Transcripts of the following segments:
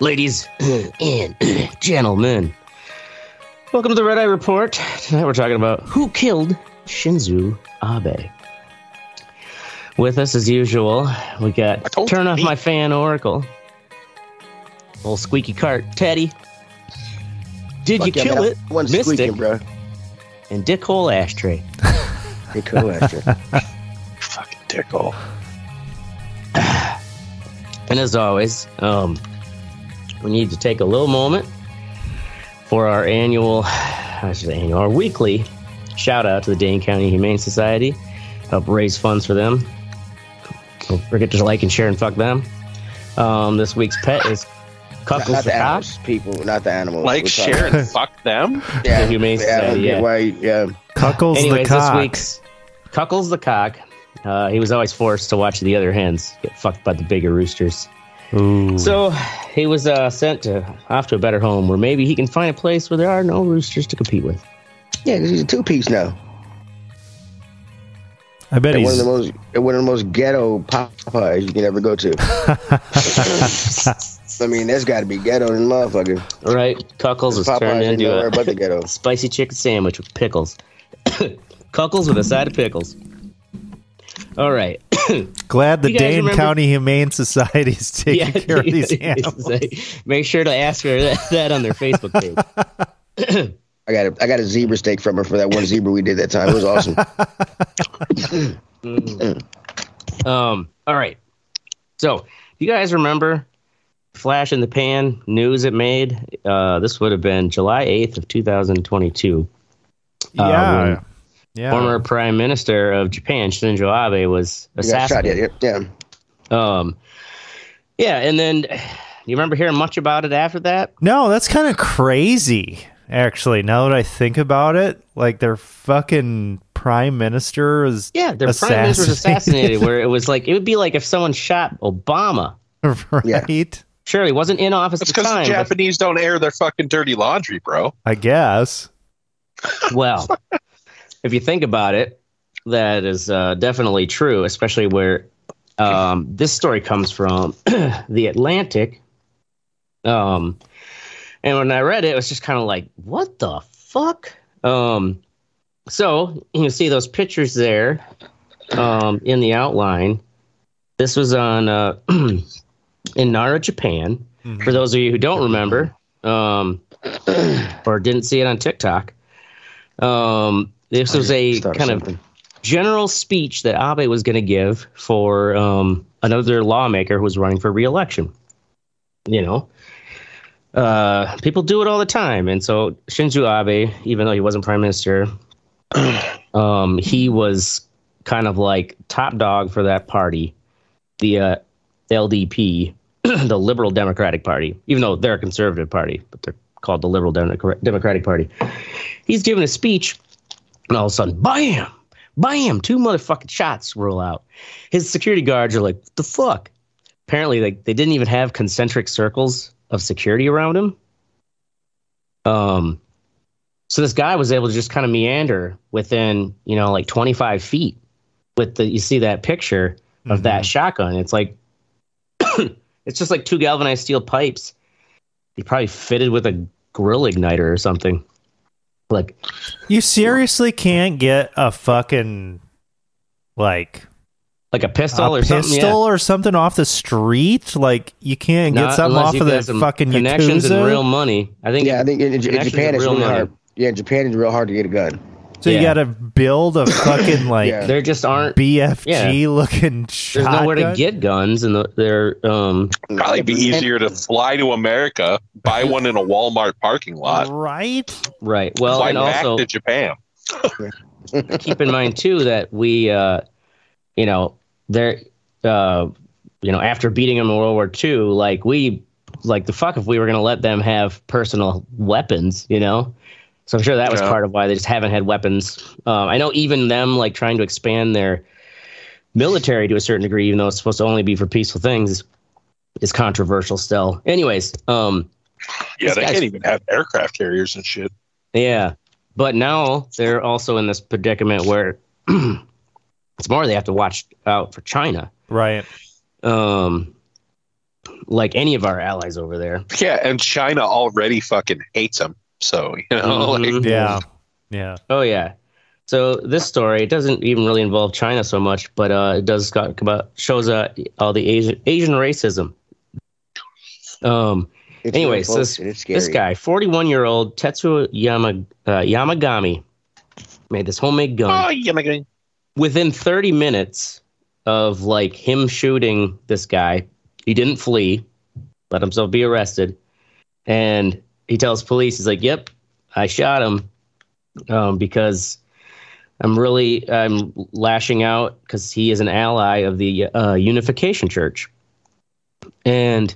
Ladies and gentlemen, welcome to the Red Eye Report. Tonight we're talking about who killed Shinzo Abe. With us, as usual, we got Turn Off My Fan Oracle, Little Squeaky Cart, Teddy, Did You Kill It, Mystic, and Dick Hole Ashtray. Dick Hole Ashtray. Fucking Dick Hole. And as always, we need to take a little moment for our our weekly shout out to the Dane County Humane Society. Help raise funds for them. Don't forget to like and share and fuck them. This week's pet is Cuckles not the Cops. People, not the animals. Like, share, and fuck them? Yeah. The Humane Society, yeah. Cuckles the Cock. This week's Cuckles the Cock. He was always forced to watch the other hens get fucked by the bigger roosters. Ooh. So he was sent off to a better home where maybe he can find a place where there are no roosters to compete with. Yeah, he's a two-piece now. I bet he's one of the most ghetto Popeyes you can ever go to. I mean, that's got to be ghetto than motherfucker. All right, Cuckles was turned into a spicy chicken sandwich with pickles. Cuckles with a side of pickles. All right. Glad the Dane County Humane Society is taking care of these animals. Make sure to ask her that on their Facebook page. I got a zebra steak from her for that one zebra we did that time. It was awesome. All right. So, you guys remember Flash in the Pan news it made? This would have been July 8th of 2022. Yeah. Former Prime Minister of Japan, Shinzo Abe, was assassinated. And then you remember hearing much about it after that? No, that's kind of crazy. Actually, now that I think about it, like their fucking prime minister is prime minister was assassinated. Where it was like it would be like if someone shot Obama, right? Yeah. Sure, he wasn't in office. It's because the Japanese don't air their fucking dirty laundry, bro. I guess. Well, if you think about it, that is definitely true. Especially where this story comes from, The Atlantic. And when I read it, it was just kind of like, what the fuck? So you can see those pictures there in the outline. This was on in Nara, Japan. Mm-hmm. For those of you who don't remember or didn't see it on TikTok, this was a kind of general speech that Abe was going to give for another lawmaker who was running for re-election. You know? People do it all the time, and so Shinzo Abe, even though he wasn't prime minister, he was kind of like top dog for that party, the LDP, the Liberal Democratic Party, even though they're a conservative party, but they're called the Liberal Democratic Party. He's giving a speech, and all of a sudden, bam, bam, two motherfucking shots roll out. His security guards are like, what the fuck? Apparently, like they didn't even have concentric circles of security around him. So this guy was able to just kind of meander within, you know, like 25 feet with you see that picture of that shotgun. It's like, it's just like two galvanized steel pipes. He probably fitted with a grill igniter or something. Like, you seriously can't get a fucking, like a pistol or something off the street? Like, you can't get something off of the fucking connections Yakuza? And real money. I think in Japan it's really hard. Yeah, in Japan it's real hard to get a gun. So you got to build a fucking, like, there just aren't BFG-looking shotgun. There's nowhere to get guns. And they're probably be easier to fly to America, buy one in a Walmart parking lot. Right. Well, fly and back also to Japan. Keep in mind, too, that we, you know, there, you know, after beating them in World War II, like the fuck if we were going to let them have personal weapons, you know? So I'm sure that was part of why they just haven't had weapons. I know even them like trying to expand their military to a certain degree, even though it's supposed to only be for peaceful things, is controversial still. Anyways. They can't even have aircraft carriers and shit. Yeah. But now they're also in this predicament where it's more they have to watch out for China. Right. like any of our allies over there. Yeah, and China already fucking hates them. So, you know, oh, yeah. So this story doesn't even really involve China so much, but it does shows all the Asian racism. Anyways, this guy, 41-year-old Tetsuya Yamagami, made this homemade gun. Oh, Yamagami! Within 30 minutes of like him shooting this guy, he didn't flee, let himself be arrested, and he tells police, he's like, "Yep, I shot him because I'm lashing out because he is an ally of the Unification Church." And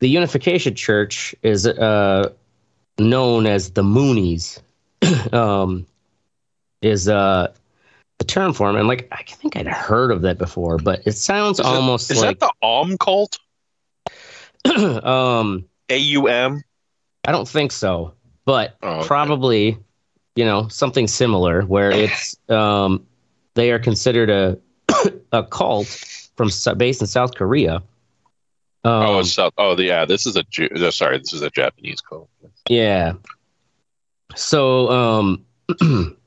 the Unification Church is known as the Moonies, is the term for them. And like, I think I'd heard of that before, but it sounds almost like... Is that the Aum cult? A-U-M? I don't think so, but probably, you know, something similar where it's they are considered a cult based in South Korea. This is this is a Japanese cult. Yeah. So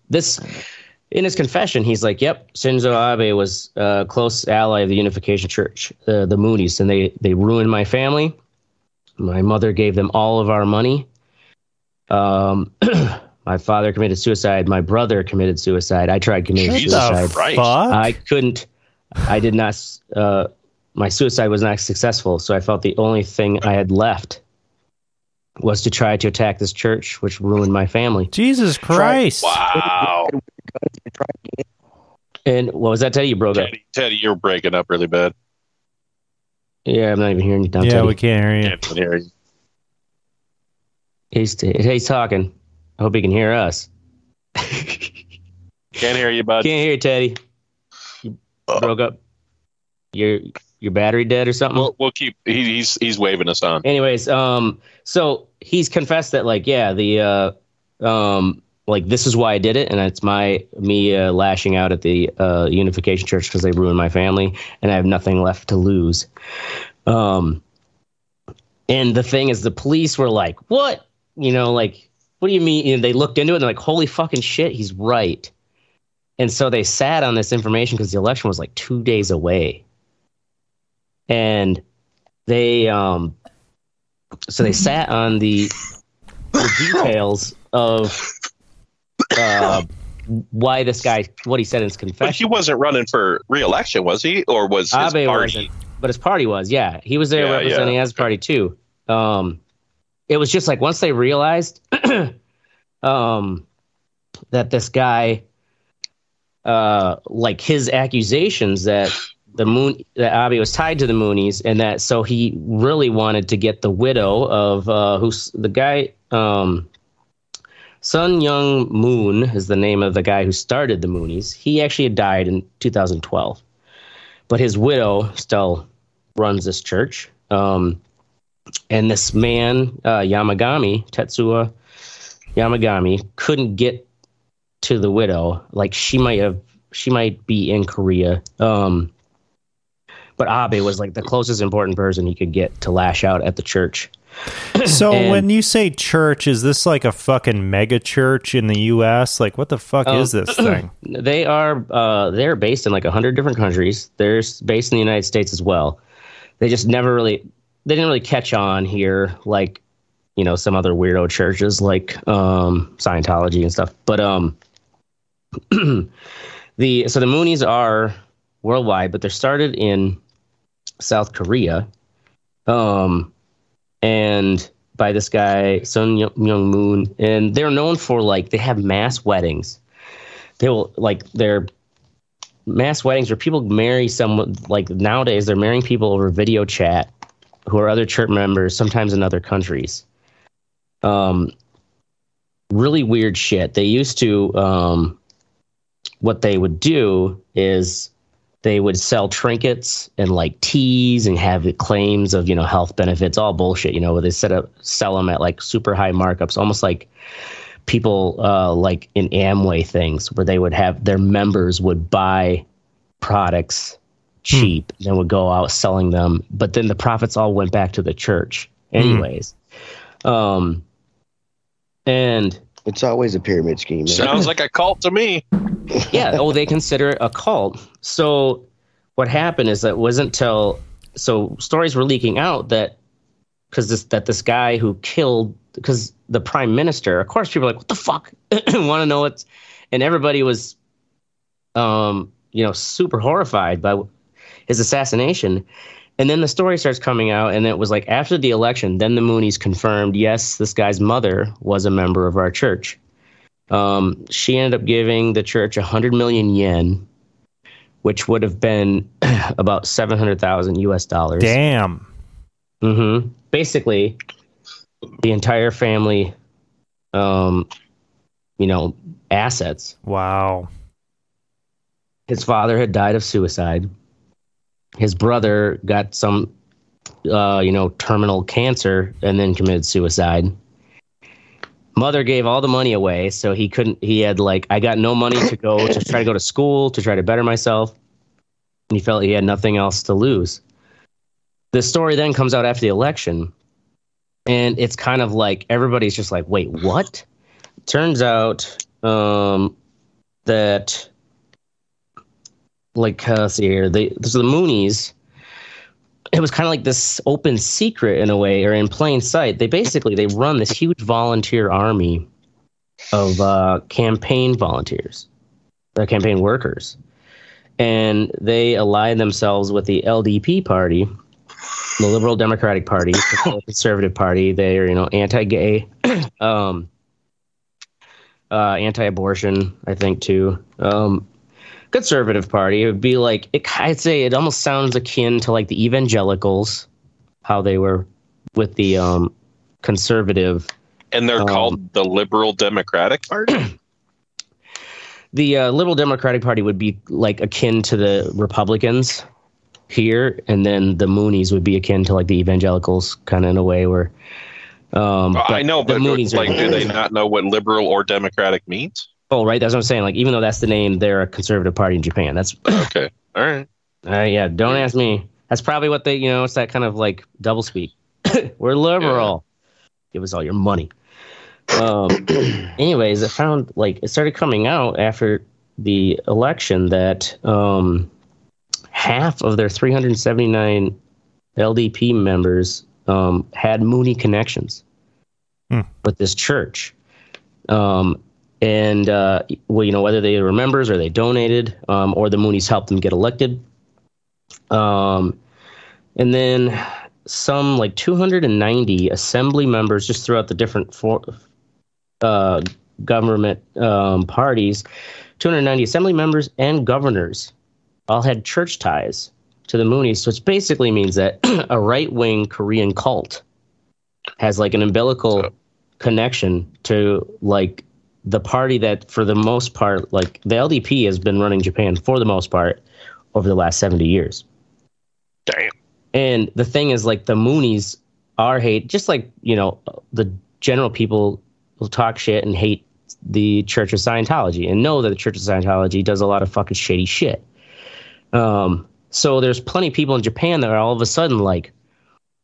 this, in his confession, he's like, "Yep, Shinzo Abe was a close ally of the Unification Church, the Moonies, and they ruined my family. My mother gave them all of our money. My father committed suicide. My brother committed suicide. I tried committing suicide. I couldn't. I did not. My suicide was not successful, so I felt the only thing I had left was to try to attack this church, which ruined my family." Jesus Christ. Wow. And what was that, Teddy? You broke up. Teddy, you're breaking up really bad. Yeah, I'm not even hearing you. We can't hear you. Can't hear you. He's talking. I hope he can hear us. Can't hear you, bud. Can't hear you, Teddy. You broke up. Your battery dead or something? We'll keep. He's waving us on. Anyways, so he's confessed that this is why I did it, and it's me lashing out at the Unification Church because they ruined my family, and I have nothing left to lose. And the thing is, the police were like, "What? You know, like, what do you mean?" And they looked into it and they're like, "Holy fucking shit, he's right." And so they sat on this information because the election was like 2 days away. And they, they sat on the details of why this guy, what he said in his confession. But he wasn't running for re-election, was he? Or was his Abe party? Wasn't, but his party was, yeah. He was there representing his party too. It was just like once they realized that this guy, like his accusations that that Abe was tied to the Moonies, and that so he really wanted to get the widow of who's the guy, Sun Young Moon is the name of the guy who started the Moonies. He actually had died in 2012, but his widow still runs this church. And this man, Tetsuya Yamagami, couldn't get to the widow. Like she might be in Korea. But Abe was like the closest important person he could get to lash out at the church. So when you say church, is this like a fucking mega church in the U.S.? Like, what the fuck is this thing? They are they're based in like 100 different countries. They're based in the United States as well. They just they didn't really catch on here, like, you know, some other weirdo churches like Scientology and stuff. But the Moonies are worldwide, but they're started in South Korea, and by this guy Sun Myung Moon, and they're known for like they have mass weddings. They will like their mass weddings where people marry someone. Like nowadays, they're marrying people over video chat who are other church members, sometimes in other countries. Really weird shit. They used to what they would do is they would sell trinkets and like teas and have the claims of, you know, health benefits, all bullshit, you know, where they sell them at like super high markups, almost like people like in Amway things where they would have their members would buy products cheap, and would go out selling them. But then the profits all went back to the church anyways. And it's always a pyramid scheme. Right? Sounds like a cult to me. Yeah. Oh, they consider it a cult. So what happened is that it wasn't till, so stories were leaking out that, because this guy who killed, because the prime minister, of course, people were like, what the fuck? Want to know what's, and everybody was, super horrified by his assassination. And then the story starts coming out, and it was like after the election, then the Moonies confirmed, yes, this guy's mother was a member of our church. She ended up giving the church 100 million yen, which would have been about $700,000. Damn. Mm-hmm. Basically, the entire family, assets. Wow. His father had died of suicide. His brother got some, terminal cancer and then committed suicide. Mother gave all the money away, so he couldn't. He had I got no money to try to go to school, to try to better myself. And he felt he had nothing else to lose. The story then comes out after the election, and it's kind of like everybody's just like, wait, what? Turns out that. The Moonies, it was kind of like this open secret in a way, or in plain sight. They run this huge volunteer army of campaign volunteers, or campaign workers. And they ally themselves with the LDP party, the Liberal Democratic Party, the Conservative Party. They are, anti-gay, anti-abortion, I think, too. Conservative Party, it would be like, I'd say it almost sounds akin to the evangelicals, how they were with the conservative. And they're called the Liberal Democratic Party? The Liberal Democratic Party would be akin to the Republicans here, and then the Moonies would be akin to the evangelicals, kind of in a way where... I know, but Moonies do they not know what liberal or democratic means? Oh, right. That's what I'm saying. Even though that's the name, they're a conservative party in Japan. That's okay. All right. Yeah. Don't ask me. That's probably what they, it's that kind of doublespeak. We're liberal. Yeah. Give us all your money. Anyways, I found it started coming out after the election that half of their 379 LDP members had Moonie connections with this church. And whether they were members or they donated, or the Moonies helped them get elected. And then some 290 assembly members just throughout the different government parties, 290 assembly members and governors all had church ties to the Moonies, which basically means that a right-wing Korean cult has an umbilical connection to the party that, for the most part, the LDP has been running Japan for the most part over the last 70 years. Damn. And the thing is, the Moonies are hate, just the general people will talk shit and hate the Church of Scientology and know that the Church of Scientology does a lot of fucking shady shit. So there's plenty of people in Japan that are all of a sudden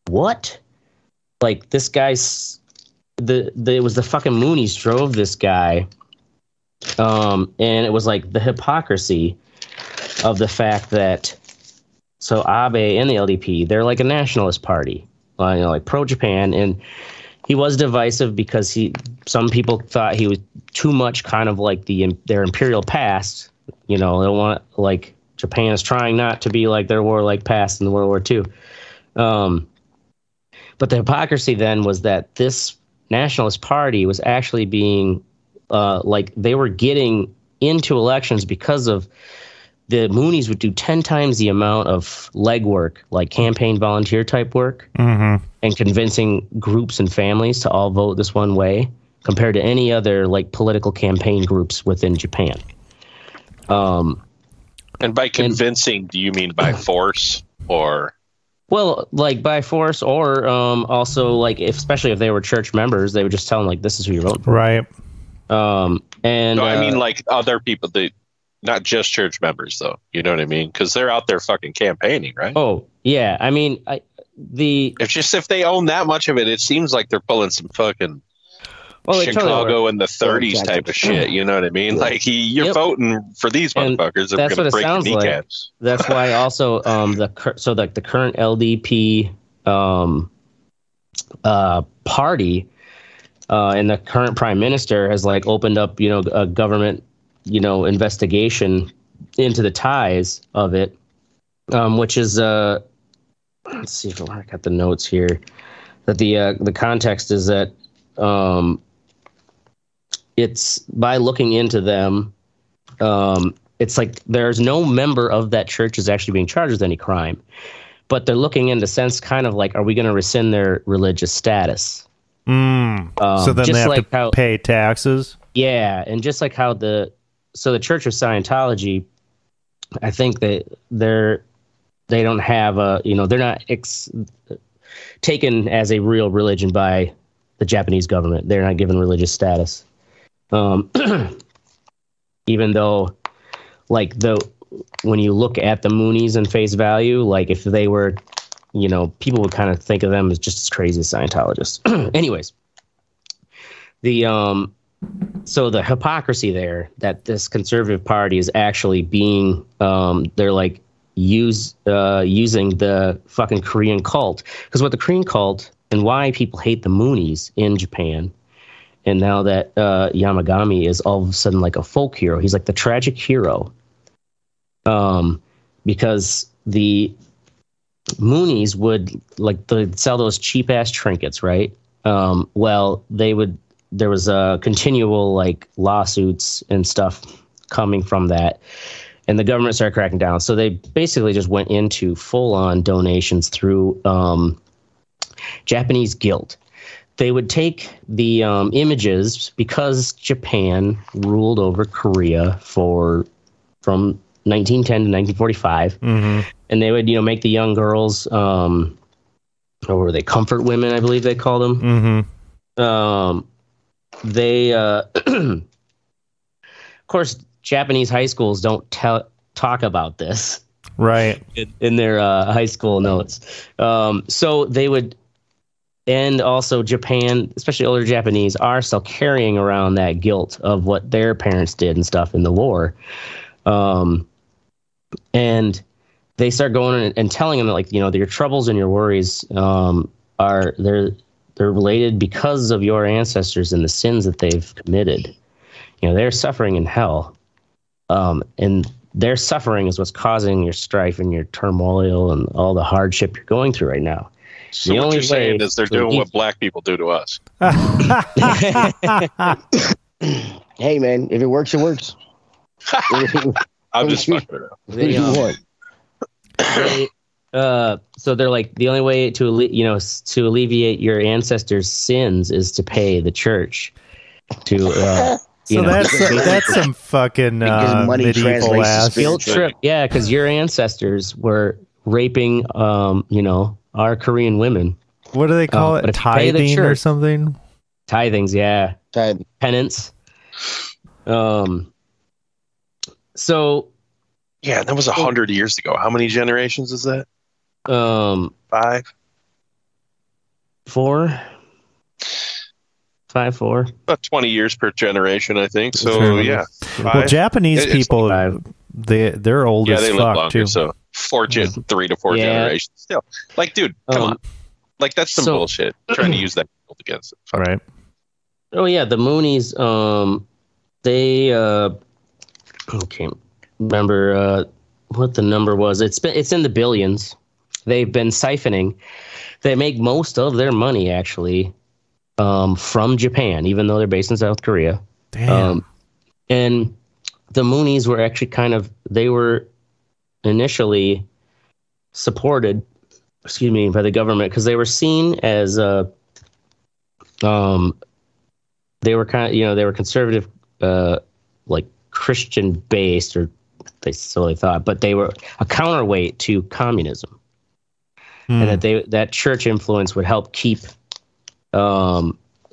what? This guy's... it was the fucking Moonies drove this guy, and it was the hypocrisy of the fact that so Abe and the LDP, they're a nationalist party, pro Japan, and he was divisive because some people thought he was too much kind of their imperial past, they don't want Japan is trying not to be their warlike past in World War II, but the hypocrisy then was that this Nationalist Party was actually being they were getting into elections because of the Moonies would do 10 times the amount of legwork, campaign volunteer type work, and convincing groups and families to all vote this one way compared to any other political campaign groups within Japan. And by convincing, do you mean by force or? Well, by force, or also especially if they were church members, they would just tell them this is who you're voting for. Right. And no, I mean other people, Not just church members, though. You know what I mean? Because they're out there fucking campaigning, right? Oh, yeah. I mean, if they own that much of it, it seems like they're pulling some fucking Chicago in the 30s type of shit. You know what I mean? Like, you're voting for these motherfuckers. They're going to break your kneecaps. Like. That's why also the current LDP party and the current prime minister has like opened up, you know, a government, you know, investigation into the ties of it, which is let's see if I got the notes here. That the context is that it's by looking into them, it's like there's no member of that church is actually being charged with any crime, but they're looking in the sense kind of like, are we going to rescind their religious status? So then they have like to pay taxes. Yeah, and just like how the Church of Scientology, I think they don't have a, you know, they're not taken as a real religion by the Japanese government. They're not given religious status, even though like when you look at the Moonies in face value, like if they were, you know, people would kind of think of them as just as crazy as Scientologists. Anyways, so the hypocrisy there that this conservative party is actually being, they're like using the fucking Korean cult. Because what the Korean cult and why people hate the Moonies in Japan, and now that Yamagami is all of a sudden like a folk hero. He's like the tragic hero. Because the Moonies would like sell those cheap ass trinkets, right? There was a continual like lawsuits and stuff coming from that, and the government started cracking down. So they basically just went into full on donations through Japanese guilt. They would take the images because Japan ruled over Korea from 1910 to 1945. Mm-hmm. And they would, you know, make the young girls, or were they comfort women? I believe they called them. Mm-hmm. They, of course, Japanese high schools don't talk about this, right? In their high school notes. So they would, and also Japan, especially older Japanese, are still carrying around that guilt of what their parents did and stuff in the war. And they start going and telling them that, like, you know, your troubles and your worries They're related because of your ancestors and the sins that they've committed. You know, they're suffering in hell. And their suffering is what's causing your strife and your turmoil and all the hardship you're going through right now. So the only you're saying is they're doing what black people do to us. Hey, man, if it works, it works. I'm just fucking around. So they're like, the only way to alleviate your ancestors' sins is to pay the church. That's some fucking medieval ass guilt trip. Yeah, because your ancestors were raping, our Korean women. What do they call it? Tithing or something? Tithings, yeah. Tithing. Penance. So. Yeah, that was 100 years ago. How many generations is that? 5, 4. About 20 years per generation, I think. So yeah. 5. Well, Japanese people, they're old as fuck too. Yeah, they live longer. So 3 to 4 generations still. Like, dude, come on. Like, that's some bullshit. Trying to use that against it. All right. Oh yeah, the Moonies. They okay. Remember what the number was. It's in the billions. They've been siphoning. They make most of their money actually from Japan, even though they're based in South Korea. Damn. And the Moonies were actually they were initially supported, by the government because they were seen as they were they were conservative, like Christian based, or they thought, but they were a counterweight to communism, and that church influence would help keep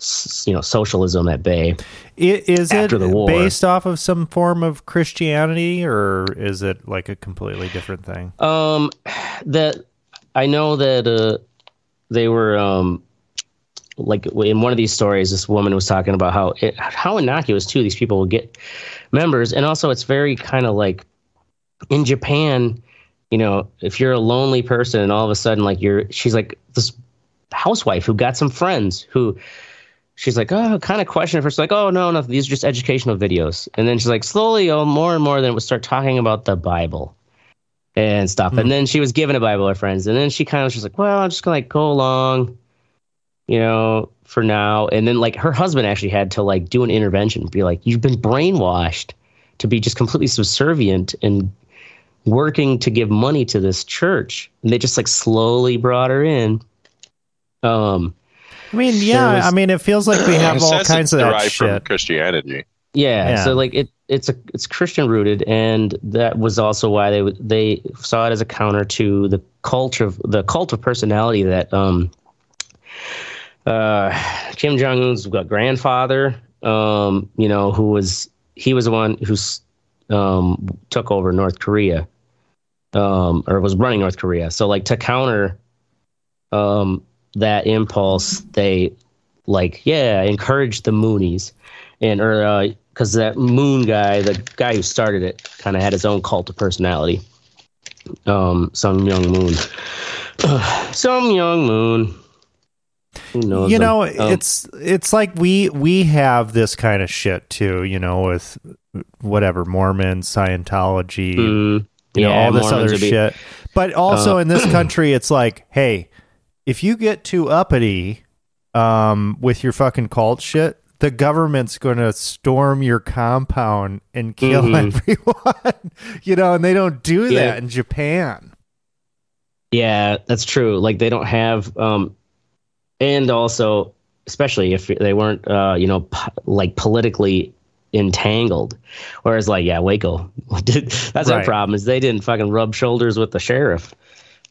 socialism at bay. Is it based off of some form of Christianity, or is it like a completely different thing? That I know that they were like in one of these stories, this woman was talking about how innocuous too these people will get members, and also it's very kind of like in Japan. You know, if you're a lonely person and all of a sudden, like she's like this housewife who got some friends who she's like, oh, kind of question at first, like, oh, no, these are just educational videos. And then she's like, slowly, oh, more and more, then we start talking about the Bible and stuff. And then she was given a Bible by friends. And then she kind of was like, well, I'm just going to like go along, you know, for now. And then like her husband actually had to like do an intervention and be like, you've been brainwashed to be just completely subservient and working to give money to this church, and they just like slowly brought her in. I mean, yeah, I mean, it feels like we have all kinds of that shit from Christianity. Yeah, so like it's Christian rooted, and that was also why they saw it as a counter to the cult of personality that Kim Jong Un's grandfather, you know, he was the one who's took over North Korea, or was running North Korea. So like to counter that impulse, they like encouraged the Moonies, and because that Moon guy, the guy who started it, kind of had his own cult of personality. Sun Myung Moon, Sun Young Moon. Who knows? You know, it's like we have this kind of shit too. You know, with whatever, Mormon, Scientology, you know, all this Mormons other shit. But also in this country, it's like, hey, if you get too uppity with your fucking cult shit, the government's going to storm your compound and kill everyone, you know, and they don't do that in Japan. Yeah, that's true. Like they don't have, and also, especially if they weren't, you know, like politically entangled, whereas like Waco that's our problem is they didn't fucking rub shoulders with the sheriff.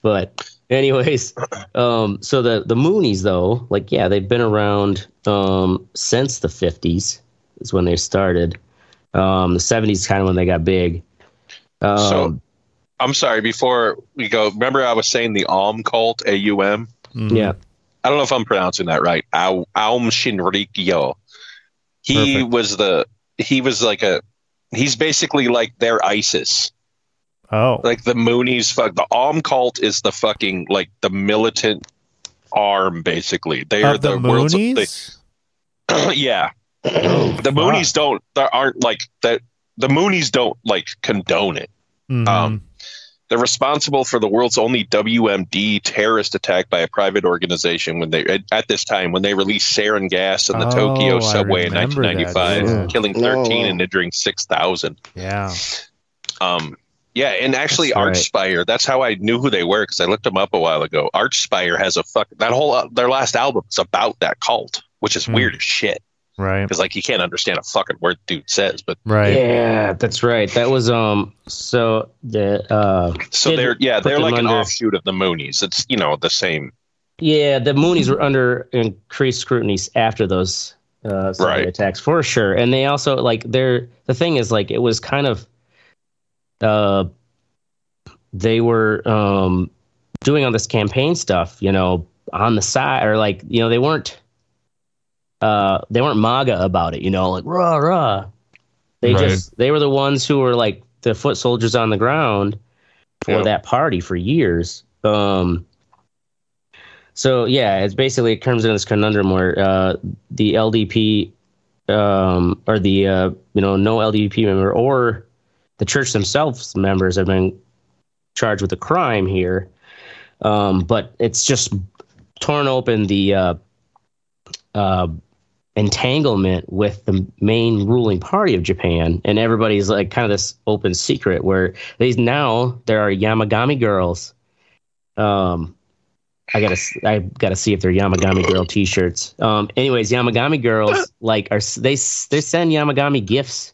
But anyways, so the Moonies though, like they've been around since the 50s is when they started. The 70s kind of when they got big. So I'm sorry, before we go, remember I was saying the Aum cult, AUM? Yeah, I don't know if I'm pronouncing that right. Aum Shinrikyo. He's basically like their ISIS. Oh. Like the Moonies, the Aum cult is the fucking, like the militant arm, basically. They are the world's. The Moonies the Moonies don't like condone it. Mm-hmm. They're responsible for the world's only WMD terrorist attack by a private organization at this time when they released sarin gas in the Tokyo subway in 1995, killing 13 and injuring 6,000. Yeah. And actually Archspire, that's how I knew who they were, because I looked them up a while ago. Archspire has their last album is about that cult, which is weird as shit. Right. Because like you can't understand a fucking word dude says, but yeah, that's right. That was they're like an offshoot of the Moonies. It's, you know, the same. Yeah, the Moonies were under increased scrutiny after those attacks for sure. And they also like the thing is like it was kind of they were doing all this campaign stuff, you know, on the side, or like, you know, they weren't MAGA about it, you know, like rah rah. They were the ones who were like the foot soldiers on the ground for that party for years. So yeah, it's basically, it comes in this conundrum where the LDP or the you know, no LDP member or the church themselves members have been charged with a crime here, but it's just torn open the entanglement with the main ruling party of Japan, and everybody's like kind of this open secret where these now there are Yamagami girls. I gotta see if they're Yamagami girl t-shirts. Anyways, Yamagami girls like they send Yamagami gifts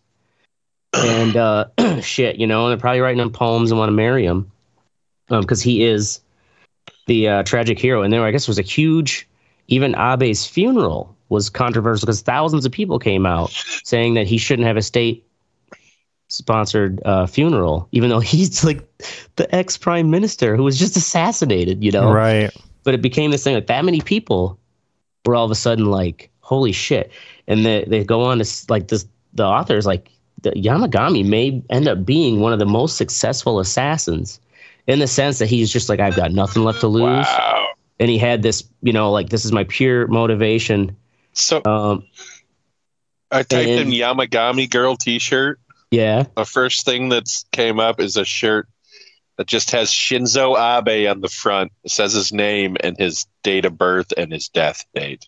and shit, you know, and they're probably writing him poems and want to marry him because he is the tragic hero. And there, I guess, was a huge. Even Abe's funeral was controversial because thousands of people came out saying that he shouldn't have a state-sponsored funeral, even though he's like the ex-prime minister who was just assassinated, you know? Right. But it became this thing, like that many people were all of a sudden like, holy shit. And they go on to like this, the author is like, Yamagami may end up being one of the most successful assassins in the sense that he's just like, I've got nothing left to lose. Wow. And he had this, you know, like, this is my pure motivation. So I typed in Yamagami girl t-shirt. Yeah. The first thing that came up is a shirt that just has Shinzo Abe on the front. It says his name and his date of birth and his death date.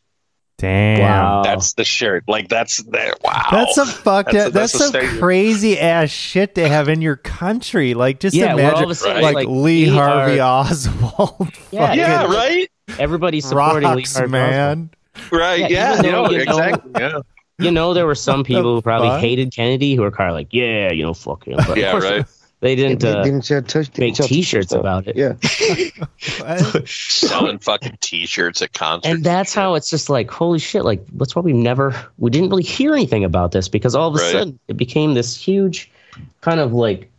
Damn. Wow. That's the shirt. Like, that's that. Wow. That's a fucked up. That's a crazy ass shit to have in your country. Like, just imagine, sudden, like Lee Harvey Oswald. Yeah, right? Everybody's supporting Lee Harvey Oswald. Right, exactly. Yeah. You know, there were some people who probably hated Kennedy who were kind of like, yeah, you know, fuck him. But yeah, right. They didn't make t-shirts about it. Yeah. Selling fucking t-shirts at concerts. And that's how it's just like, holy shit, like, that's why we didn't really hear anything about this, because all of a sudden it became this huge kind of like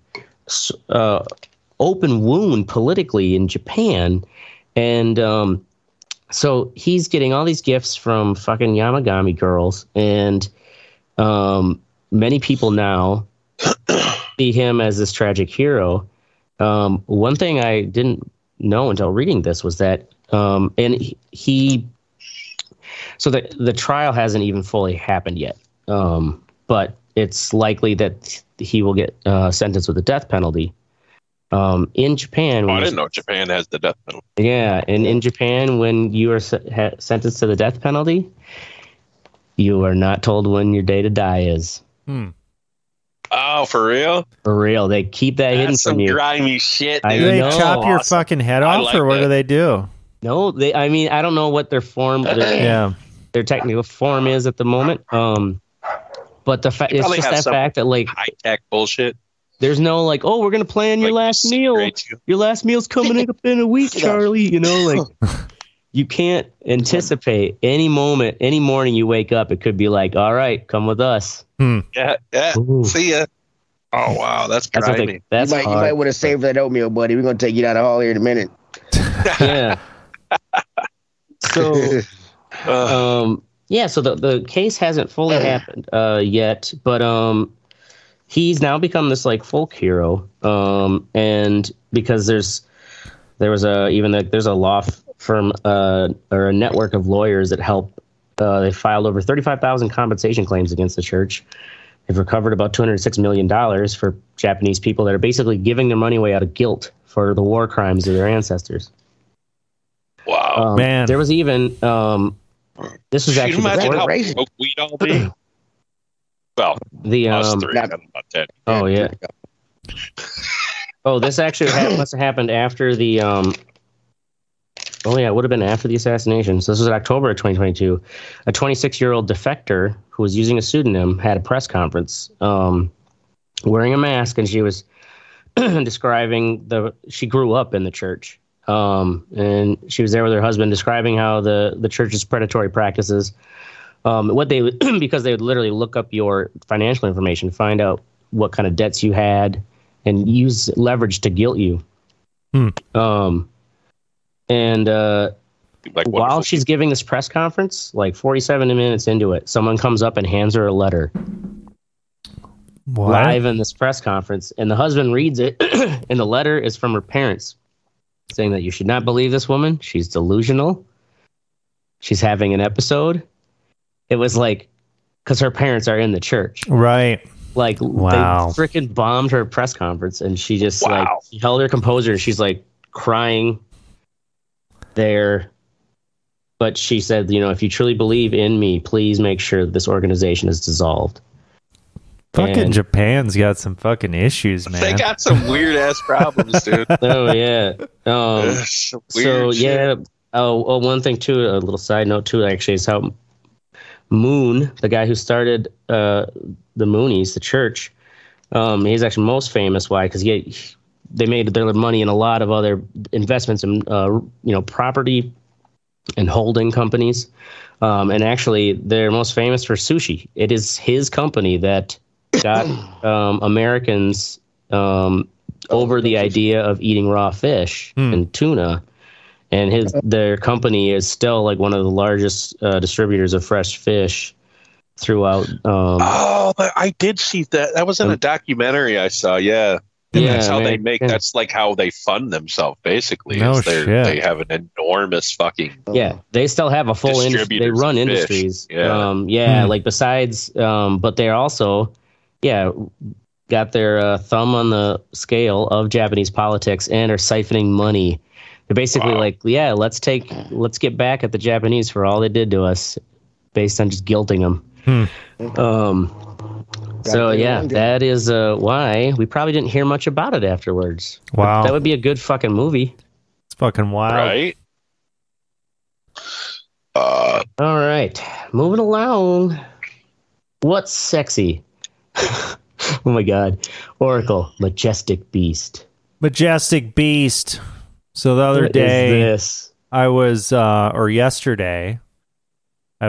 open wound politically in Japan. And so he's getting all these gifts from fucking Yamagami girls, and many people now see him as this tragic hero. One thing I didn't know until reading this was that, so the trial hasn't even fully happened yet, but it's likely that he will get sentenced with the death penalty. In Japan, I didn't know Japan has the death penalty. Yeah, and in Japan, when you are sentenced to the death penalty, you are not told when your day to die is. Hmm. Oh, for real? For real. They keep that hidden from you. That's some grimy shit, dude. Do they chop your fucking head off, like, or what do they do? No, I don't know what their form, their technical form is at the moment. But it's just that fact that, like, high tech bullshit. There's no like, oh, we're gonna plan your last meal. Your last meal's coming up in a week, Charlie. You know, like, you can't anticipate any moment, any morning you wake up. It could be like, all right, come with us. Hmm. Yeah. Ooh. See ya. Oh wow, that's grimy. You might want to save that oatmeal, buddy. We're gonna take you down the hall here in a minute. Yeah. So, so the case hasn't fully happened yet, but he's now become this like folk hero, and because there's a law firm or a network of lawyers that help. They filed over 35,000 compensation claims against the church. They've recovered about $206 million for Japanese people that are basically giving their money away out of guilt for the war crimes of their ancestors. Wow, man! There was even this was actually before we'd all be. Well, us three, about that. Oh, yeah. Oh, this actually must have happened after the... it would have been after the assassination. So this was in October of 2022. A 26-year-old defector who was using a pseudonym had a press conference wearing a mask, and she was describing she grew up in the church. And she was there with her husband describing how the church's predatory practices... because they would literally look up your financial information, find out what kind of debts you had, and use leverage to guilt you. Hmm. While she's giving this press conference, like 47 minutes into it, someone comes up and hands her a letter. What? Live in this press conference, and the husband reads it, and the letter is from her parents, saying that you should not believe this woman. She's delusional. She's having an episode. It was like, because her parents are in the church. Right. Like, They freaking bombed her press conference, and she just like held her composure. And she's like crying there. But she said, you know, if you truly believe in me, please make sure that this organization is dissolved. Fucking Japan's got some fucking issues, man. They got some weird ass problems, dude. Oh, yeah. So, yeah. Oh, one thing, too, a little side note, too, actually, is how Moon, the guy who started the Moonies, the church, he's actually most famous. Why? Because they made their money in a lot of other investments in property and holding companies. And actually, they're most famous for sushi. It is his company that got Americans over the idea of eating raw fish and tuna. And their company is still like one of the largest distributors of fresh fish throughout. Oh, I did see that. That was in a documentary I saw. Yeah. And yeah, that's how they make. Yeah. That's like how they fund themselves, basically. No shit. They have an enormous fucking. Yeah, they still have a full industry. They run industries. Yeah, like besides, but they're also, got their thumb on the scale of Japanese politics and are siphoning money. They're basically let's get back at the Japanese for all they did to us, based on just guilting them. So, that is why we probably didn't hear much about it afterwards. Wow. That would be a good fucking movie. It's fucking wild. Right? All right. Moving along. What's sexy? Oh, my God. Oracle. Majestic Beast. Majestic Beast. So the other yesterday, I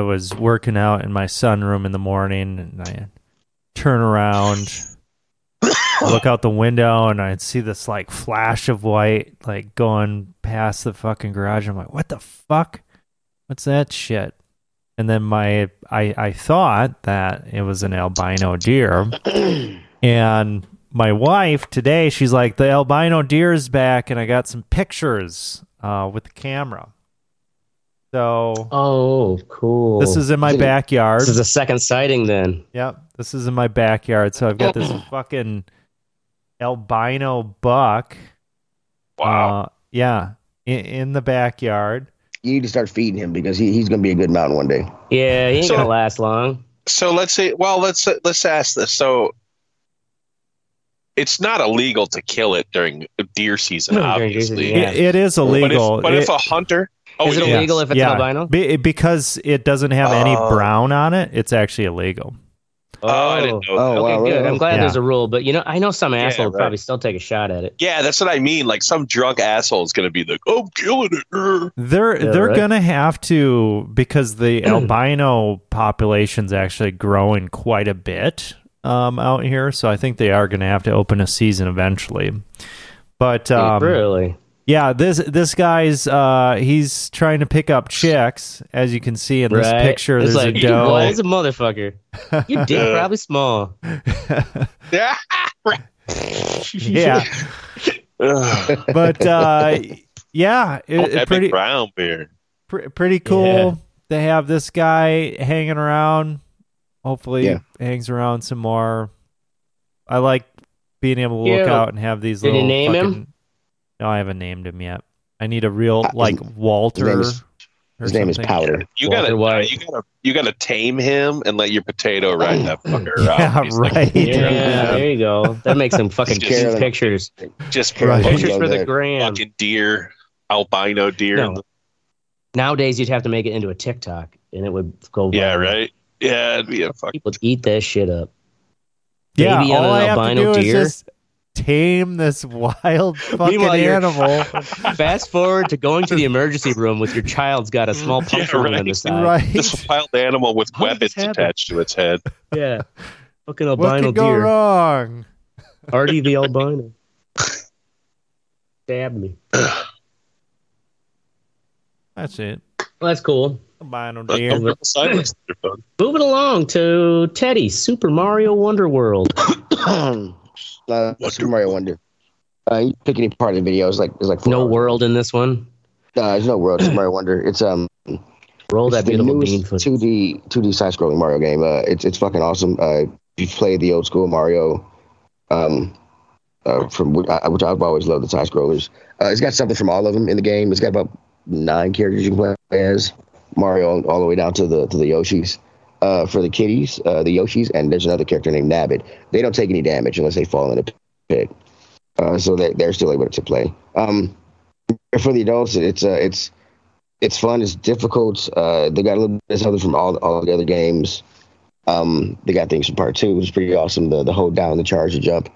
was working out in my sunroom in the morning, and I turn around, look out the window, and I'd see this like flash of white like going past the fucking garage. I'm like, what the fuck? What's that shit? And then I thought that it was an albino deer. And my wife today, she's like, the albino deer's back, and I got some pictures with the camera. So, oh, cool. This is in my backyard. This is the second sighting then. Yep. This is in my backyard. So I've got this fucking albino buck. Wow. In the backyard. You need to start feeding him because he's going to be a good mountain one day. Yeah, he ain't going to last long. So let's see. Well, let's ask this. So it's not illegal to kill it during deer season, obviously. Yeah. It is illegal. But if a hunter... Oh, is it illegal if it's albino? Because it doesn't have any brown on it, it's actually illegal. Oh, I didn't know that. Oh, okay, wow, good. I'm glad there's a rule, but I know some asshole will probably still take a shot at it. Yeah, that's what I mean. Like some drunk asshole is going to be like, "I'm killing it." They're going to have to, because the albino population's actually growing quite a bit out here. So I think they are going to have to open a season eventually. But really. Yeah, this guy's he's trying to pick up chicks, as you can see in this picture. It's there's a doe. He's a motherfucker. Your dick probably small. Yeah. But pretty big brown beard. Pretty cool to have this guy hanging around. Hopefully, he hangs around some more. I like being able to look out and have these. Did you name him? No, I haven't named him yet. I need a real Walter. His name is Powder. You gotta tame him and let your potato ride that fucker. Yeah, right. There you go. That makes him fucking just pictures. Just pictures for the gram. Fucking deer, albino deer. No. Nowadays, you'd have to make it into a TikTok, and it would go. Yeah, viral. Right. Yeah, it'd be a fucking. People eat that shit up. Yeah, maybe all I have to do is just tame this wild fucking animal. Fast forward to going to the emergency room with your child's got a small puncture on the side. Right. This wild animal with weapons attached to its head. Yeah. Fucking albino deer. What could go wrong? Artie the albino. Stab me. That's it. Well, that's cool. Albino deer. Moving along to Teddy, Super Mario Wonder World. Super Mario Wonder. You pick any part of the video. It's like no world in this one. No, there's no world. Super Mario Wonder. It's roll that beautiful bean foot. 2D side-scrolling Mario game. It's fucking awesome. You play the old school Mario, from which I've always loved the side-scrollers. It's got something from all of them in the game. It's got about 9 characters you can play as Mario, all the way down to the Yoshis. For the kitties, the Yoshis, and there's another character named Nabbit. They don't take any damage unless they fall in a pit, so they're still able to play. For the adults, it's fun. It's difficult. They got a little bit of something from all the other games. They got things from Part 2, which is pretty awesome. The hold down, the charge, the jump.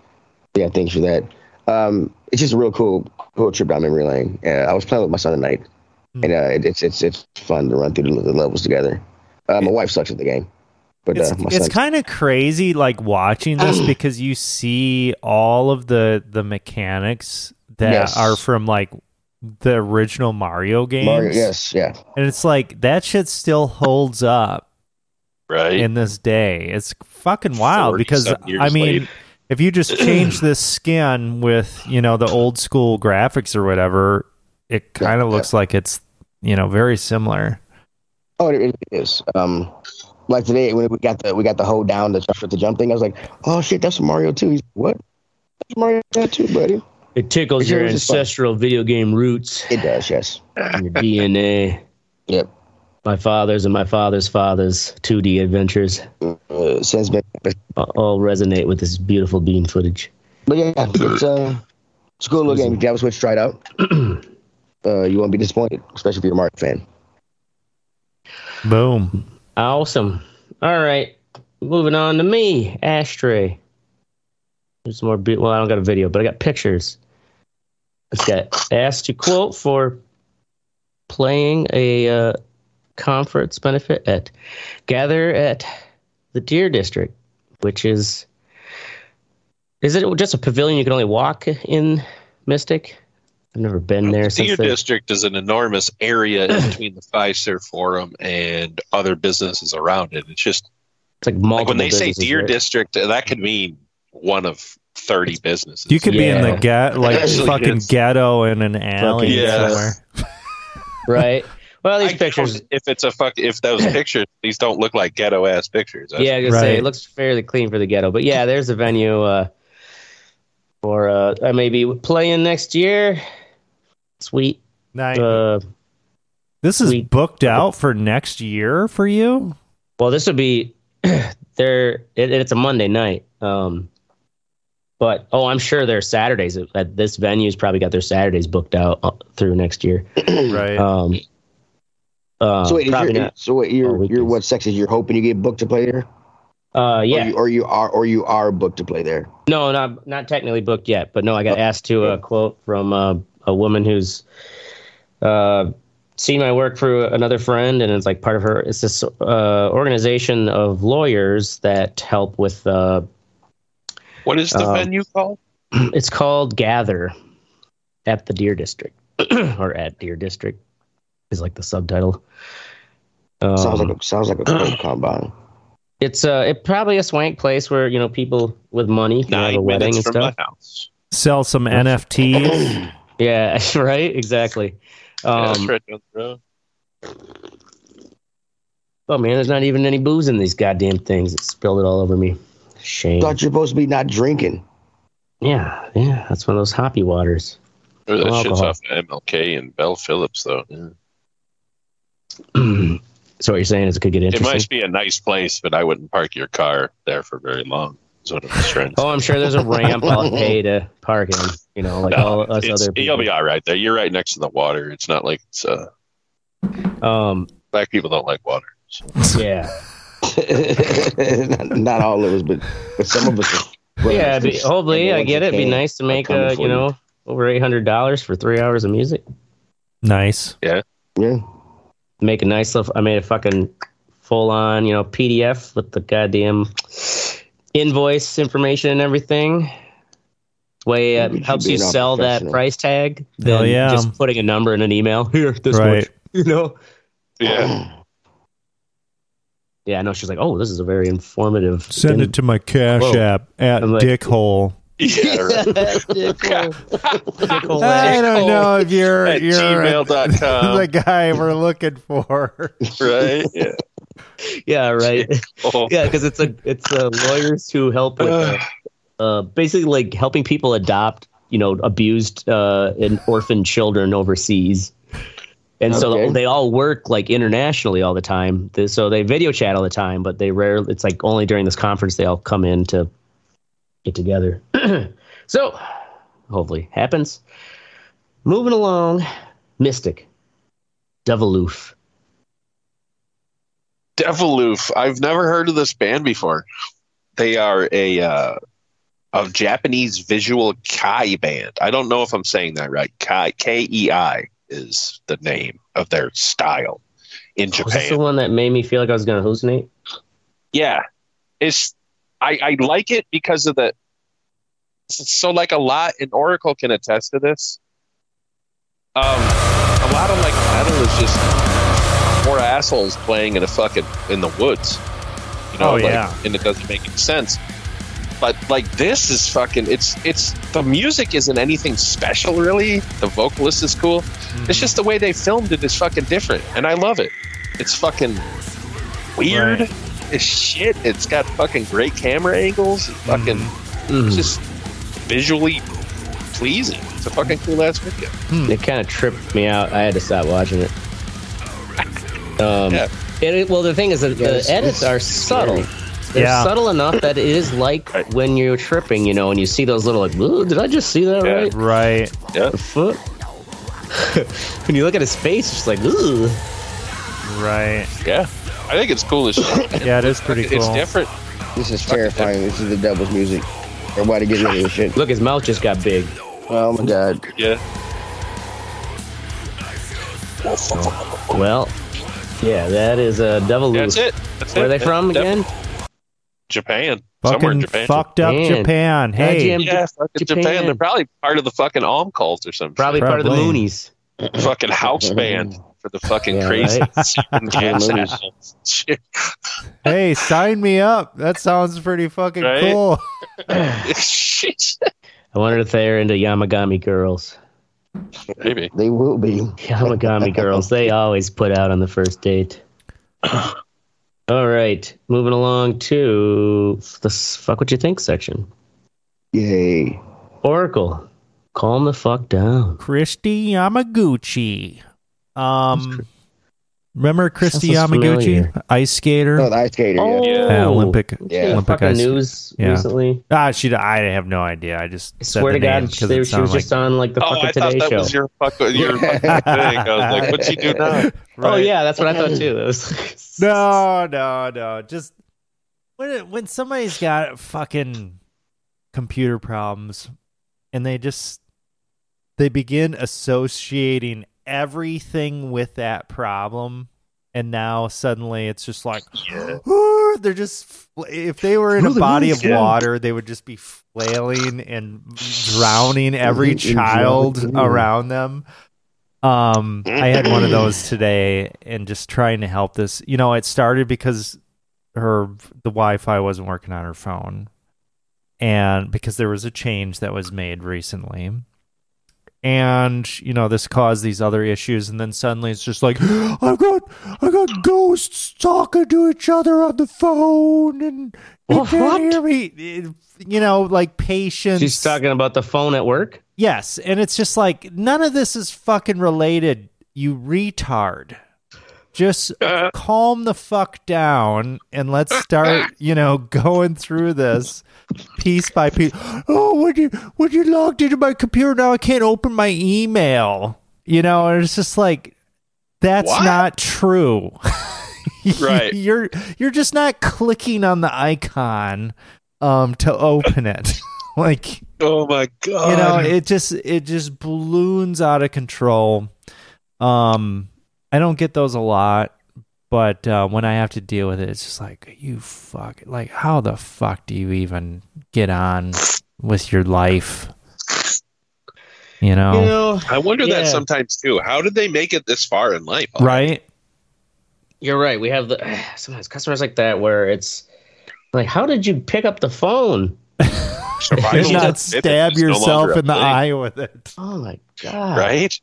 They got things for that. It's just a real cool trip down memory lane. I was playing with my son tonight, And it's fun to run through the levels together. My wife sucks at the game. But it's kind of crazy, like, watching this because you see all of the mechanics that are from, like, the original Mario games. And it's like, that shit still holds up. Right. In this day. It's fucking wild because, I mean, if you just change this skin with, you know, the old school graphics or whatever, it kind of looks like it's, you know, very similar. Oh, it is. Like today, when we got the hold down the jump thing, I was like, "Oh shit, that's Mario 2." He's like, "What? That's Mario 2, buddy." It tickles your ancestral video game roots. It does, yes. Your DNA. Yep. My father's and my father's father's 2D adventures all resonate with this beautiful bean footage. But yeah, it's a cool little game. If you have a Switch, try it out. You won't be disappointed, especially if you're a Mario fan. Boom. Awesome. All right. Moving on to me, Ashtray. There's more. I don't got a video, but I got pictures. It's got asked to quote for playing a conference benefit at Gather at the Deer District, which is it just a pavilion you can only walk in, Mystic? I've never been there. The Deer District is an enormous area in between the Fiserv Forum and other businesses around it. It's just it's like multiple. Like when they say Deer District, that could mean one of 30 businesses. You could be in the fucking ghetto in an alley somewhere, right? Well, these pictures. If those pictures, these don't look like ghetto ass pictures. I was gonna say it looks fairly clean for the ghetto, but yeah, there's a venue for I may be playing next year. Sweet. Nice. This is booked out for next year for you? Well, this would be there. It's a Monday night. But, I'm sure there's Saturdays. This venue's probably got their Saturdays booked out through next year. Right. So wait, what section? You're hoping you get booked to play there? Yeah. Or you are booked to play there? No, not technically booked yet. But no, I got asked to a quote from a woman who's seen my work through another friend, and it's like part of her. It's this organization of lawyers that help with. What is the venue called? It's called Gather at the Deer District, or at Deer District is like the subtitle. Sounds like a cool combine. It's it probably a swank place where, you know, people with money can have a wedding and stuff. Sell some NFTs. Yeah, right? Exactly. That's right down the road. Oh, man, there's not even any booze in these goddamn things. It spilled it all over me. Shame. Thought you're supposed to be not drinking. Yeah. That's one of those hoppy waters. That shit's off of MLK and Bell Phillips, though. Yeah. So what you're saying is it could get interesting. It might be a nice place, but I wouldn't park your car there for very long. I'm sure there's a ramp I'll pay to park in. You know, like all us other people. You'll be all right there. You're right next to the water. It's not like it's black people don't like water. So. Yeah. not all of us, but some of us. Yeah, hopefully I get it. It'd be nice to make over $800 for 3 hours of music. Nice. Yeah. Make a nice little. I made a fucking full-on, PDF with the goddamn invoice information and everything. This way it helps you sell that price tag than just putting a number in an email. Here, this much. Yeah. Yeah, I know. She's like, "Oh, this is a very informative." Send it to my Cash App at Dickhole. Yeah, right. Dickhole. I don't know if you're at gmail.com. The guy we're looking for, right? Yeah, right. Dickhole. Yeah, because it's lawyers who help with basically like helping people adopt abused and orphaned children overseas. And so they all work like internationally all the time. So they video chat all the time, but they rarely. It's like only during this conference they all come in to get together. So hopefully happens. Moving along, Mystic, Deviloof. Deviloof. I've never heard of this band before. They are a Japanese visual kai band. I don't know if I'm saying that right. Kai, K-E-I. is the name of their style in Japan. Is this the one that made me feel like I was going to hallucinate? Yeah. I like it because of the... So, like, a lot, and Oracle can attest to this, a lot of, like, metal is just more assholes playing in a fucking... in the woods. You know, and it doesn't make any sense. But, like, this is fucking... The music isn't anything special, really. The vocalist is cool. Mm-hmm. It's just the way they filmed it is fucking different. And I love it. It's fucking weird as shit. It's got fucking great camera angles. It's fucking... Mm-hmm. It's just visually pleasing. It's a fucking cool-ass video. It kind of tripped me out. I had to stop watching it. Well, the thing is that the edits are subtle. Scary. They're subtle enough that it is like when you're tripping, you know, and you see those little, like, ooh, did I just see that right? Right. Yep. When you look at his face, it's just like, ooh. Right. Yeah. I think it's cool as shit. Yeah, it is pretty cool. It's different. This is terrifying. This is the devil's music. Everybody get rid of this shit. Look, his mouth just got big. Oh, my God. Yeah. Well, yeah, that is Deviloof. That's it. That's Where are they from again? Japan. Fucking somewhere in Japan. Fucked up Japan. Hey. Yeah, fucking Japan. They're probably part of the fucking Aum cult or something. Probably part of the Moonies. Fucking house band for the fucking crazy gas assholes. Hey, sign me up. That sounds pretty fucking cool. I wonder if they're into Yamagami girls. Maybe. They will be. Yamagami girls. They always put out on the first date. All right, moving along to the fuck what you think section. Yay. Oracle, calm the fuck down. Christy Yamaguchi. Remember Christy Yamaguchi? Ice skater? Oh, the ice skater, Olympic. Yeah. Olympic fucking ice news recently. I have no idea. I just swear to God, she was just on like the fucking Today Show. Oh, I thought that was your fucking thing. I was like, what's she do now? Right. Oh, yeah, that's what I thought too. It was no. Just when somebody's got fucking computer problems and they begin associating everything with that problem, and now suddenly it's just like they're just, if they were in a body of water, they would just be flailing and drowning every child around them. I had one of those today, and just trying to help this, you know, it started because the Wi-Fi wasn't working on her phone, and because there was a change that was made recently. And, you know, this caused these other issues. And then suddenly it's just like, I got ghosts talking to each other on the phone. And you can't hear me. You know, like patience. She's talking about the phone at work? Yes. And it's just like, none of this is fucking related, you retard. Just calm the fuck down and let's start, you know, going through this piece by piece. Oh, when you logged into my computer, now I can't open my email. You know, and it's just like, that's not true. Right. You're just not clicking on the icon to open it. Like, oh my God. You know, it just balloons out of control. I don't get those a lot, but when I have to deal with it, it's just like, you fuck. Like, how the fuck do you even get on with your life? You know? I wonder that sometimes, too. How did they make it this far in life? Right? You're right. We have sometimes customers like that where it's like, how did you pick up the phone? Did not stab yourself in the eye with it. Oh, my God. Right?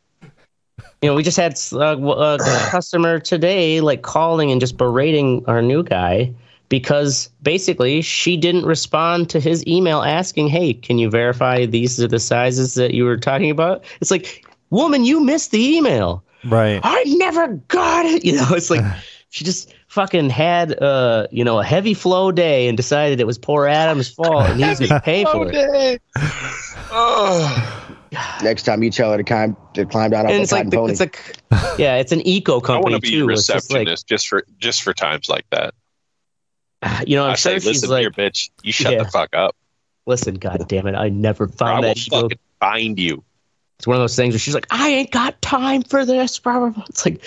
You know, we just had a customer today, like, calling and just berating our new guy because basically she didn't respond to his email asking, hey, can you verify these are the sizes that you were talking about? It's like, woman, you missed the email. Right. I never got it. You know, it's like she just fucking had, you know, a heavy flow day and decided it was poor Adam's fault and he's going to pay for it. Oh. Next time you tell her to climb down off the cotton pony. It's an eco company, too. I want to be a receptionist just for times like that. You know, I'm sure she's like... Listen here, bitch. You shut the fuck up. Listen, goddammit, I never found that. I will fucking find you. It's one of those things where she's like, I ain't got time for this. It's like,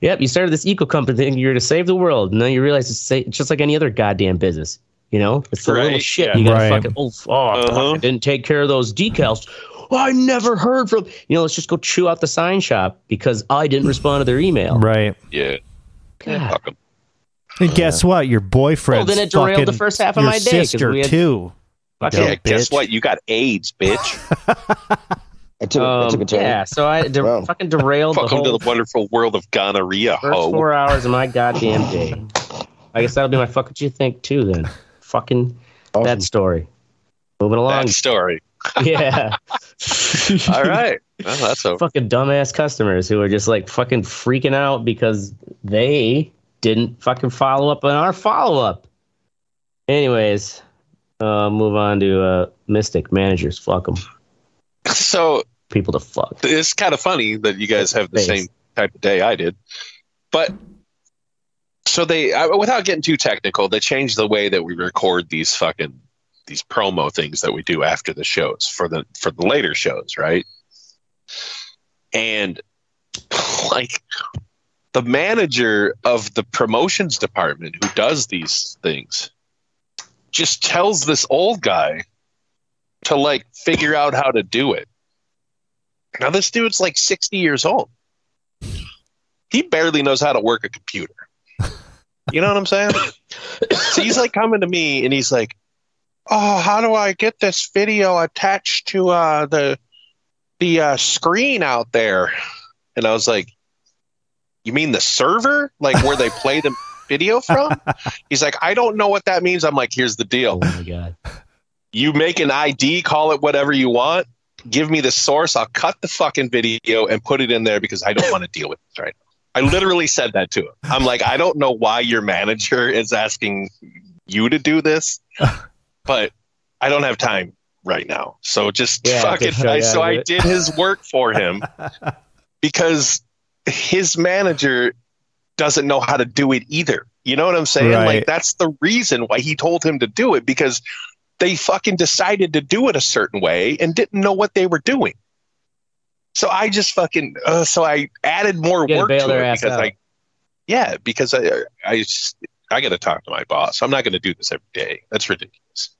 yep, you started this eco company thing. You're to save the world. And then you realize it's just like any other goddamn business. You know, it's the little shit. Yeah. You got to fucking, I didn't take care of those decals. Oh, I never heard from, you know, let's just go chew out the sign shop because I didn't respond to their email. Right. Yeah. God. Fuck 'em. And guess what? Your boyfriend's fucking, well, then it derailed the first half of my day. Your sister, too. Yeah, guess what? You got AIDS, bitch. I took a turn. Yeah, so I fucking derailed the whole... Welcome to the wonderful world of gonorrhea, ho. First 4 hours of my goddamn day. I guess that'll be my fuck what you think, too, then. Fucking awesome. That story. Moving along. That story. Yeah. All right. Well, that's over. Fucking dumbass customers who are just, like, fucking freaking out because they didn't fucking follow up on our follow-up. Anyways, move on to Mystic managers. Fuck them. So... people to fuck. It's kind of funny that you guys have the same type of day I did. But so they, without getting too technical, they changed the way that we record these fucking these promo things that we do after the shows for the later shows, right? And like the manager of the promotions department who does these things just tells this old guy to like figure out how to do it. Now, this dude's like 60 years old. He barely knows how to work a computer. You know what I'm saying? So he's like coming to me and he's like, oh, how do I get this video attached to the screen out there? And I was like, you mean the server? Like where they play the video from? He's like, I don't know what that means. I'm like, here's the deal. Oh my God. You make an ID, call it whatever you want. Give me the source. I'll cut the fucking video and put it in there because I don't want to deal with this right now. I literally said that to him. I'm like, I don't know why your manager is asking you to do this, but I don't have time right now. So just fuck it. So I did his work for him because his manager doesn't know how to do it either. You know what I'm saying? Right. Like that's the reason why he told him to do it, because they fucking decided to do it a certain way and didn't know what they were doing. So I just fucking, so I added more work to it because I got to talk to my boss. I'm not going to do this every day. That's ridiculous.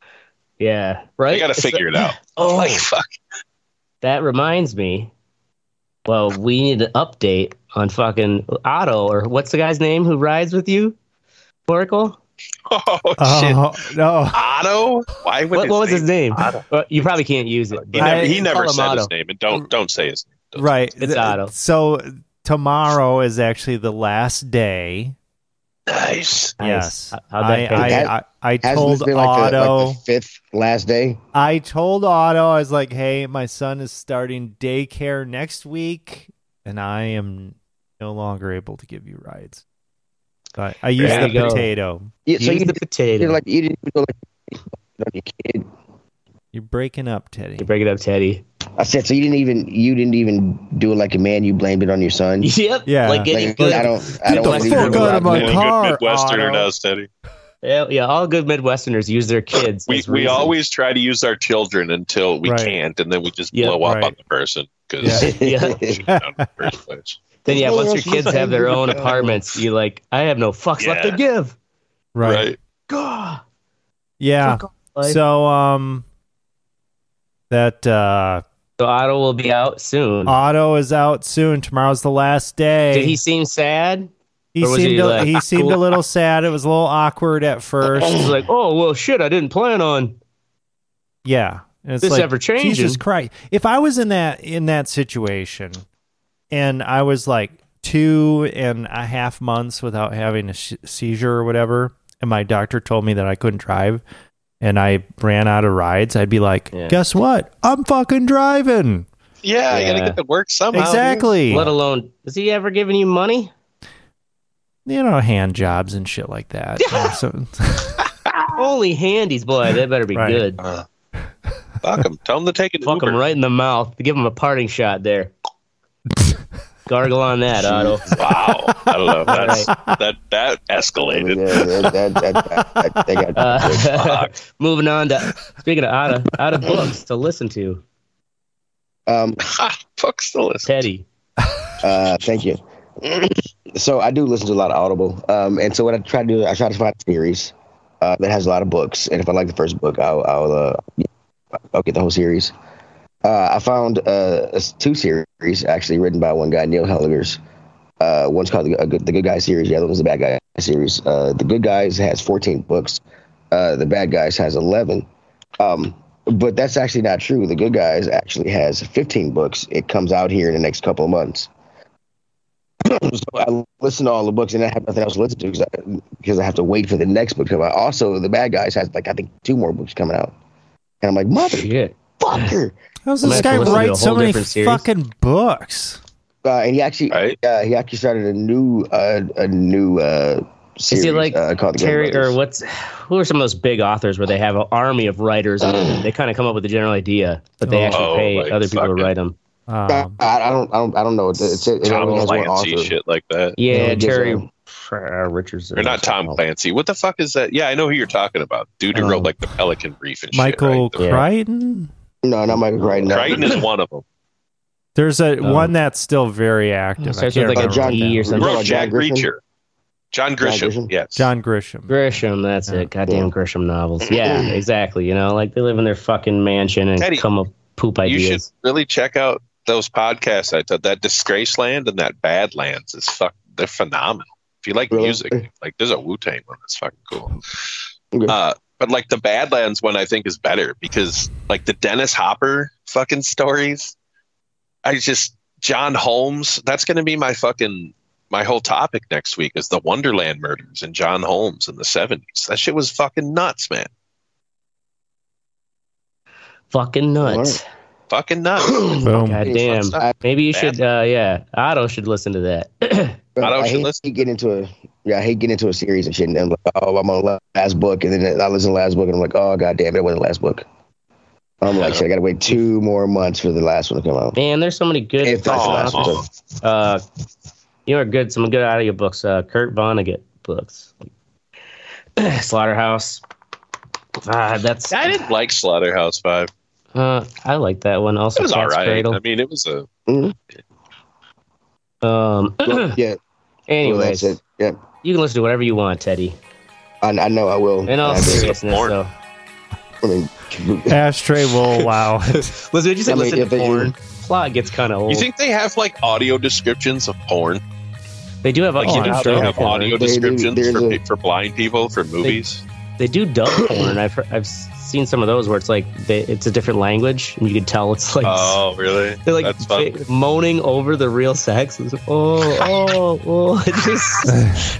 Yeah. Right. I got to figure it out. Oh, like, fuck. That reminds me. Well, we need an update on fucking Otto, or what's the guy's name who rides with you? Oracle? Oh, shit. No. Otto? Why would what was his name? Well, you probably can't use it. He never said Otto. His name, and don't say his name. Right. It's Otto. So tomorrow is actually the last day. Nice. Yes. I told Otto. Like the fifth last day? I told Otto, I was like, hey, my son is starting daycare next week, and I am no longer able to give you rides. I use the potato. Yeah, so use the potato. You're like eating like a kid. You're breaking up, Teddy. I said, so you didn't even do it like a man. You blamed it on your son. Yep. Yeah. Like getting good. I don't get the fuck out of my car. Good Midwesterner does, Teddy. Yeah. All good Midwesterners use their kids. we always try to use our children until we can't, and then we just blow up on the person because in the first place. Then once your kids have their own apartments, you like, I have no fucks left to give. Right. God. Yeah. So so Otto will be out soon. Otto is out soon. Tomorrow's the last day. Did he seem sad? He seemed a little sad. It was a little awkward at first. He was like, oh well shit, I didn't plan on. Yeah. And it's this like, ever changing. Jesus Christ. If I was in that situation and I was like 2.5 months without having a seizure or whatever, and my doctor told me that I couldn't drive, and I ran out of rides, I'd be like, guess what? I'm fucking driving. Yeah, I gotta get to work somehow. Exactly. Dude. Let alone, is he ever giving you money? You know, hand jobs and shit like that. Holy handies, boy. That better be good. Fuck him. Tell him to take it. Fuck him right in the mouth. Give him a parting shot there. Gargle on that, Otto. Wow. I don't know. That escalated. Moving on to, speaking of Otto books to listen to. Fuck still listen. Teddy. Thank you. So I do listen to a lot of Audible. And so what I try to do, I try to find a series that has a lot of books. And if I like the first book, I'll get the whole series. I found two series actually written by one guy, Neil Helligers. One's called The Good Guys series. The other one's The Bad Guys series. The Good Guys has 14 books. The Bad Guys has 11. But that's actually not true. The Good Guys actually has 15 books. It comes out here in the next couple of months. So I listen to all the books, and I have nothing else to listen to because I have to wait for the next book to come out. Also, The Bad Guys has, like, I think 2 more books coming out. And I'm like, motherfucker. How does this guy write so many fucking books? And he actually started a new series. Is it like called Terry, or who are some of those big authors where they have an army of writers and they kind of come up with a general idea, but they actually pay other people to write them? I don't know. It's Tom Clancy shit like that. Yeah, Terry Richardson. Or not Tom Clancy. What the fuck is that? Yeah, I know who you're talking about. Dude who wrote like the Pelican Brief and Michael shit. Michael Crichton? No, not Michael Crichton. No. Crichton is one of them. There's one that's still very active. Starts with like a John E or something. Wrote Jack Reacher. John Grisham, yes. John Grisham. Grisham, that's it. Goddamn Grisham novels. Yeah, exactly. You know, like they live in their fucking mansion and Teddy, come up poop ideas. You should really check out those podcasts. I thought that Disgrace Land and that Badlands is they're phenomenal. If you like music, like there's a Wu-Tang one that's fucking cool. But like the Badlands one I think is better because like the Dennis Hopper fucking stories, John Holmes, that's going to be my whole topic next week is the Wonderland murders and John Holmes in the 70s. That shit was fucking nuts, man. Fucking nuts. Right. Fucking nuts. Goddamn. Maybe you should, Otto should listen to that. Bro, I hate getting into a series and shit and I'm like, oh, I'm on the last book and then I listen to the last book and I'm like, oh, goddamn, it wasn't the last book. I'm like, shit, I gotta wait 2 more months for the last one to come out. Man, there's so many good. If that's the last one. You know, some good audio books. Kurt Vonnegut books, Slaughterhouse. I didn't like Slaughterhouse Five. I like that one also. It was all right. Cradle. I mean, it was a. Mm-hmm. Yeah. Anyways, well, yeah. You can listen to whatever you want, Teddy. I know I will. In all seriousness, though. I mean, Ashtray will allow it. Listen, did you say listen to porn? Plot gets kind of old. You think they have like audio descriptions of porn? They do have audio descriptions for blind people for movies. They do dub porn. I've seen some of those where it's like it's a different language and you can tell it's like. Oh really? They're like moaning over the real sex. It's like, oh! It just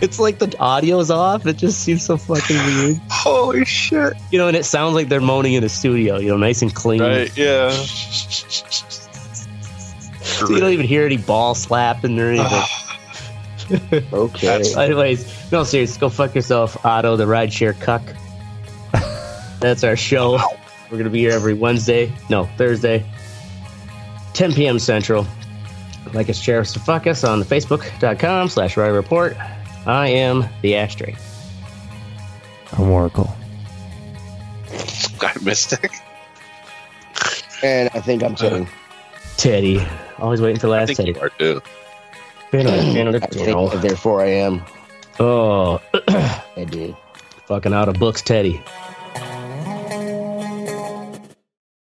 it's like the audio's off. It just seems so fucking weird. Holy shit! You know, and it sounds like they're moaning in a studio. You know, nice and clean. Right? Yeah. So you don't even hear any ball slapping or anything. Okay. Anyways, no serious. Go fuck yourself, Otto the rideshare cuck. That's our show. We're going to be here every Thursday, 10 p.m. Central. Like us, share us, to fuck us on the Facebook.com/RedEyeReport. I am the Ashtray. I'm Oracle. I'm Mystic. And I think I'm Teddy. Always waiting for last Teddy. I think you are, too. Therefore I am. Oh. I do. Fucking out of books, Teddy.